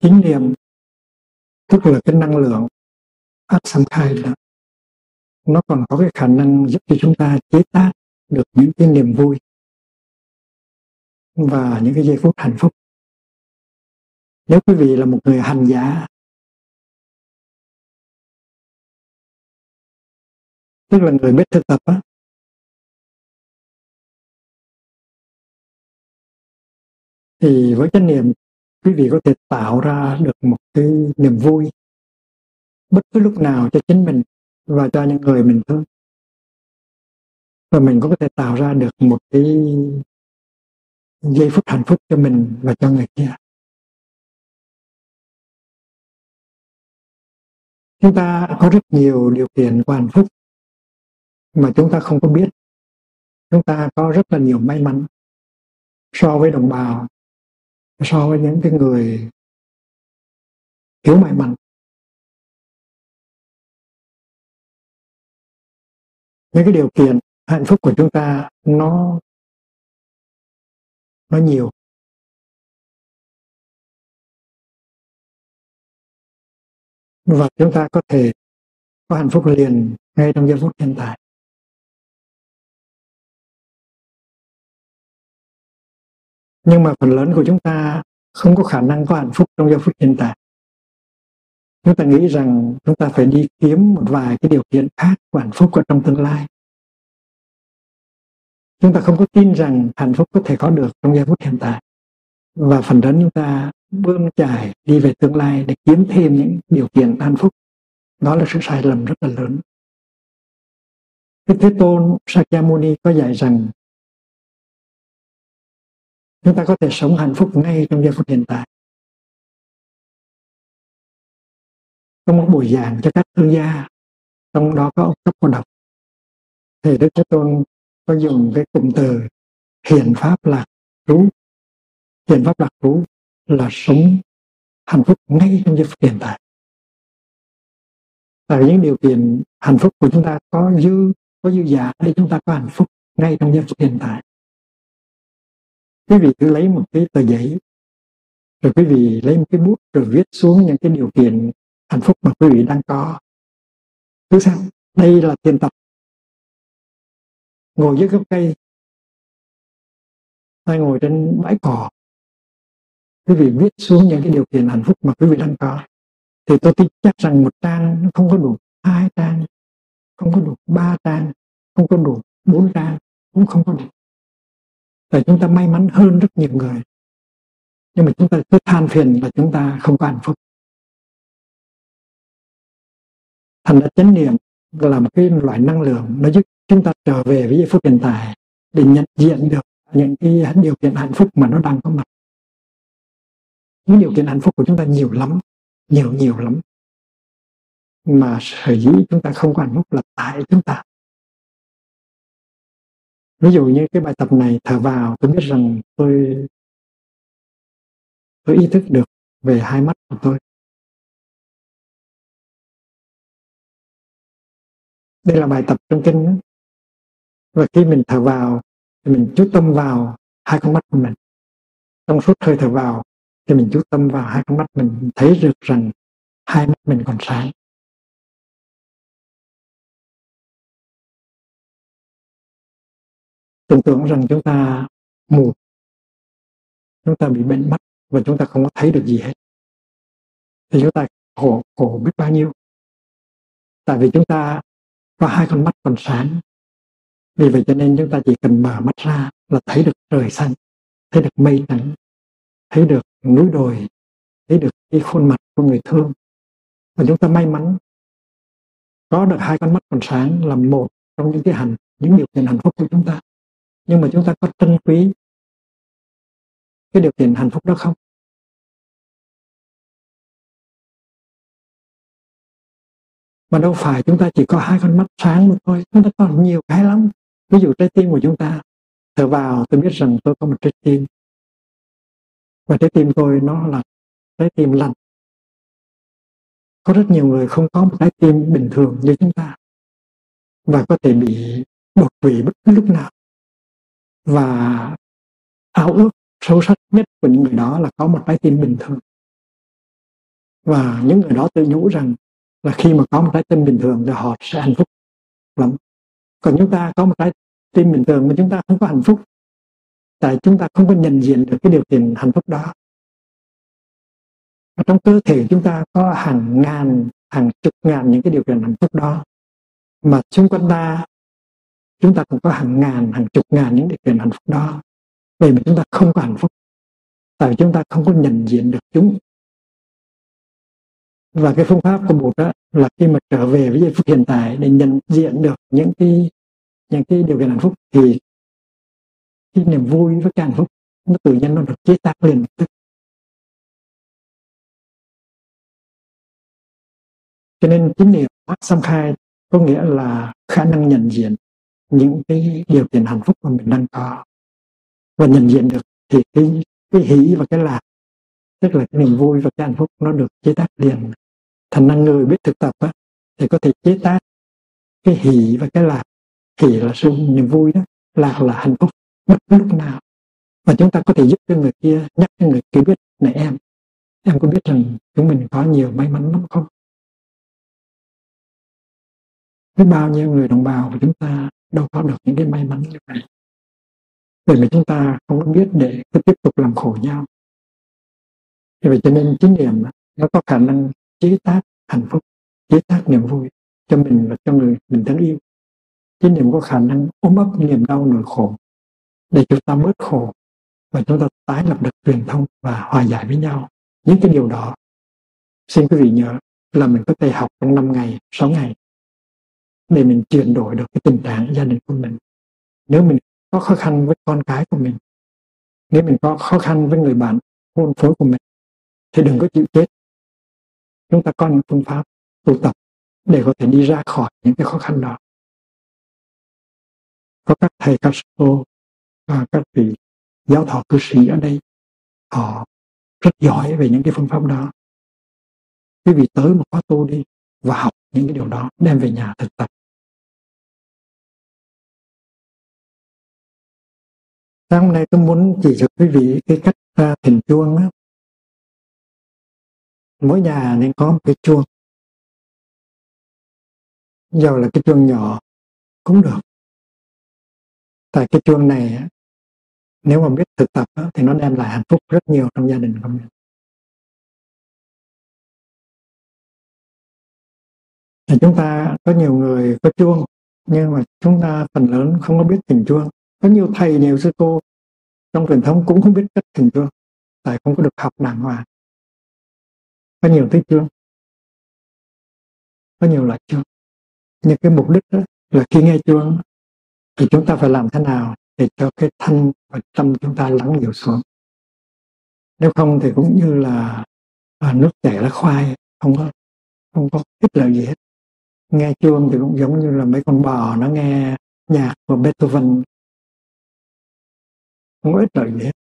Chính niệm tức là cái năng lượng asankhai, là nó còn có cái khả năng giúp cho chúng ta chế tác được những cái niềm vui và những cái giây phút hạnh phúc. Nếu quý vị là một người hành giả, tức là người biết thực tập á, thì với cái niệm quý vị có thể tạo ra được một cái niềm vui bất cứ lúc nào cho chính mình và cho những người mình thương. Và mình có thể tạo ra được một cái giây phút hạnh phúc cho mình và cho người kia. Chúng ta có rất nhiều điều kiện của hạnh phúc mà chúng ta không có biết. Chúng ta có rất là nhiều may mắn so với đồng bào, so với những cái người thiếu may mắn. Những cái điều kiện hạnh phúc của chúng ta nó nhiều. Và chúng ta có thể có hạnh phúc liền ngay trong giây phút hiện tại. Nhưng mà phần lớn của chúng ta không có khả năng có hạnh phúc trong giây phút hiện tại. Chúng ta nghĩ rằng chúng ta phải đi kiếm một vài cái điều kiện khác của hạnh phúc ở trong tương lai. Chúng ta không có tin rằng hạnh phúc có thể có được trong giây phút hiện tại. Và phần lớn chúng ta bươn chải đi về tương lai để kiếm thêm những điều kiện hạnh phúc. Đó là sự sai lầm rất là lớn. Cái Thế Tôn Sakyamuni có dạy rằng chúng ta có thể sống hạnh phúc ngay trong giây phút hiện tại. Trong một buổi giảng cho các thương gia, trong đó có ông Cấp Cô Độc, thì Đức Thế Tôn có dùng cái cụm từ hiển pháp lạc trú. Hiển pháp lạc trú là sống hạnh phúc ngay trong giây phút hiện tại. Tại những điều kiện hạnh phúc của chúng ta có dư giả để chúng ta có hạnh phúc ngay trong giây phút hiện tại. Quý vị cứ lấy một cái tờ giấy, rồi quý vị lấy một cái bút, rồi viết xuống những cái điều kiện hạnh phúc mà quý vị đang có. Cứ xem, đây là thiền tập. Ngồi dưới gốc cây, hay ngồi trên bãi cỏ, quý vị viết xuống những cái điều kiện hạnh phúc mà quý vị đang có. Thì tôi tin chắc rằng một trang nó không có đủ, 2 trang, không có đủ, 3 trang, không có đủ, 4 trang, cũng không có đủ. Tại chúng ta may mắn hơn rất nhiều người. Nhưng mà chúng ta cứ than phiền là chúng ta không có hạnh phúc. Thành ra chánh niệm là một cái loại năng lượng, nó giúp chúng ta trở về với giây phút hiện tại để nhận diện được những cái điều kiện hạnh phúc mà nó đang có mặt. Những điều kiện hạnh phúc của chúng ta nhiều lắm, nhiều lắm. Mà sở dĩ chúng ta không có hạnh phúc là tại chúng ta. Ví dụ như cái bài tập này, thở vào tôi biết rằng tôi ý thức được về hai mắt của tôi. Đây là bài tập trong kinh đó. Và khi mình thở vào thì mình chú tâm vào hai con mắt của mình. Trong suốt hơi thở vào thì mình chú tâm vào hai con mắt mình, thấy được rằng hai mắt mình còn sáng. Tưởng tượng rằng chúng ta mù, chúng ta bị bệnh mắt và chúng ta không có thấy được gì hết. Thì chúng ta khổ biết bao nhiêu. Tại vì chúng ta có 2 con mắt còn sáng. Vì vậy cho nên chúng ta chỉ cần mở mắt ra là thấy được trời xanh, thấy được mây trắng, thấy được núi đồi, thấy được cái khuôn mặt của người thương. Và chúng ta may mắn có được 2 con mắt còn sáng là một trong những điều kiện hạnh phúc của chúng ta. Nhưng mà chúng ta có trân quý cái điều kiện hạnh phúc đó không? Mà đâu phải chúng ta chỉ có 2 con mắt sáng mà thôi. Chúng ta còn nhiều cái lắm. Ví dụ trái tim của chúng ta. Thở vào tôi biết rằng tôi có một trái tim. Và trái tim tôi nó là trái tim lành. Có rất nhiều người không có một trái tim bình thường như chúng ta. Và có thể bị đột quỵ bất cứ lúc nào. Và ao ước sâu sắc nhất của những người đó là có một trái tim bình thường. Và những người đó tự nhủ rằng là khi mà có một trái tim bình thường thì họ sẽ hạnh phúc lắm. Còn chúng ta có một trái tim bình thường mà chúng ta không có hạnh phúc, tại chúng ta không có nhận diện được cái điều kiện hạnh phúc đó. Và trong cơ thể chúng ta có hàng ngàn, hàng chục ngàn những cái điều kiện hạnh phúc đó, mà xung quanh ta chúng ta cũng có hàng ngàn, hàng chục ngàn những điều kiện hạnh phúc đó. Vậy mà chúng ta không có hạnh phúc, tại chúng ta không có nhận diện được chúng. Và cái phương pháp của Bụt đó là khi mà trở về với giây phút hiện tại để nhận diện được những cái điều kiện hạnh phúc, thì cái niềm vui với cái hạnh phúc nó tự nhiên nó được chế tác liền tức. Cho nên chính niệm bát sam khai có nghĩa là khả năng nhận diện những cái điều kiện hạnh phúc mà mình đang có, và nhận diện được thì cái hỷ và cái lạc, tức là cái niềm vui và cái hạnh phúc nó được chế tác liền. Thành năng người biết thực tập á, thì có thể chế tác cái hỷ và cái lạc. Hỷ là sự niềm vui đó, lạc là hạnh phúc bất cứ lúc nào. Và chúng ta có thể giúp cho người kia, nhắc cho người kia biết, này em có biết rằng chúng mình có nhiều may mắn lắm không? Với bao nhiêu người đồng bào của chúng ta đâu có được những cái may mắn như vậy. Vậy mà chúng ta không có biết để cứ tiếp tục làm khổ nhau. Vậy cho nên chính niệm nó có khả năng chế tác hạnh phúc, chế tác niềm vui cho mình và cho người mình thân yêu. Chính niệm có khả năng ôm ấp niềm đau nỗi khổ để chúng ta bớt khổ, và chúng ta tái lập được truyền thông và hòa giải với nhau. Những cái điều đó xin quý vị nhớ là mình có thể học trong 5 ngày, 6 ngày để mình chuyển đổi được cái tình trạng gia đình của mình. Nếu mình có khó khăn với con cái của mình, nếu mình có khó khăn với người bạn hôn phối của mình, thì đừng có chịu chết. Chúng ta có những phương pháp tu tập để có thể đi ra khỏi những cái khó khăn đó. Có các thầy, các sư cô và các vị giáo thọ cư sĩ ở đây, họ rất giỏi về những cái phương pháp đó. Quý vị tới một khóa tu đi và học những cái điều đó, đem về nhà thực tập. Sáng hôm nay tôi muốn chỉ cho quý vị cái cách thỉnh chuông đó. Mỗi nhà nên có một cái chuông, dù là cái chuông nhỏ cũng được. Tại cái chuông này, nếu mà biết thực tập thì nó đem lại hạnh phúc rất nhiều trong gia đình của mình. Thì chúng ta có nhiều người có chuông, nhưng mà chúng ta phần lớn không có biết thỉnh chuông. Có nhiều thầy, nhiều sư cô trong truyền thống cũng không biết cách thỉnh chuông, tại không có được học đàng hoàng. Có nhiều thứ chuông, có nhiều loại chuông, nhưng cái mục đích đó là khi nghe chuông thì chúng ta phải làm thế nào để cho cái thân và tâm chúng ta lắng dịu xuống. Nếu không thì cũng như là nước chảy lá khoai, không có ích lợi gì hết. Nghe chuông thì cũng giống như là mấy con bò nó nghe nhạc của Beethoven, không có ích lợi gì hết.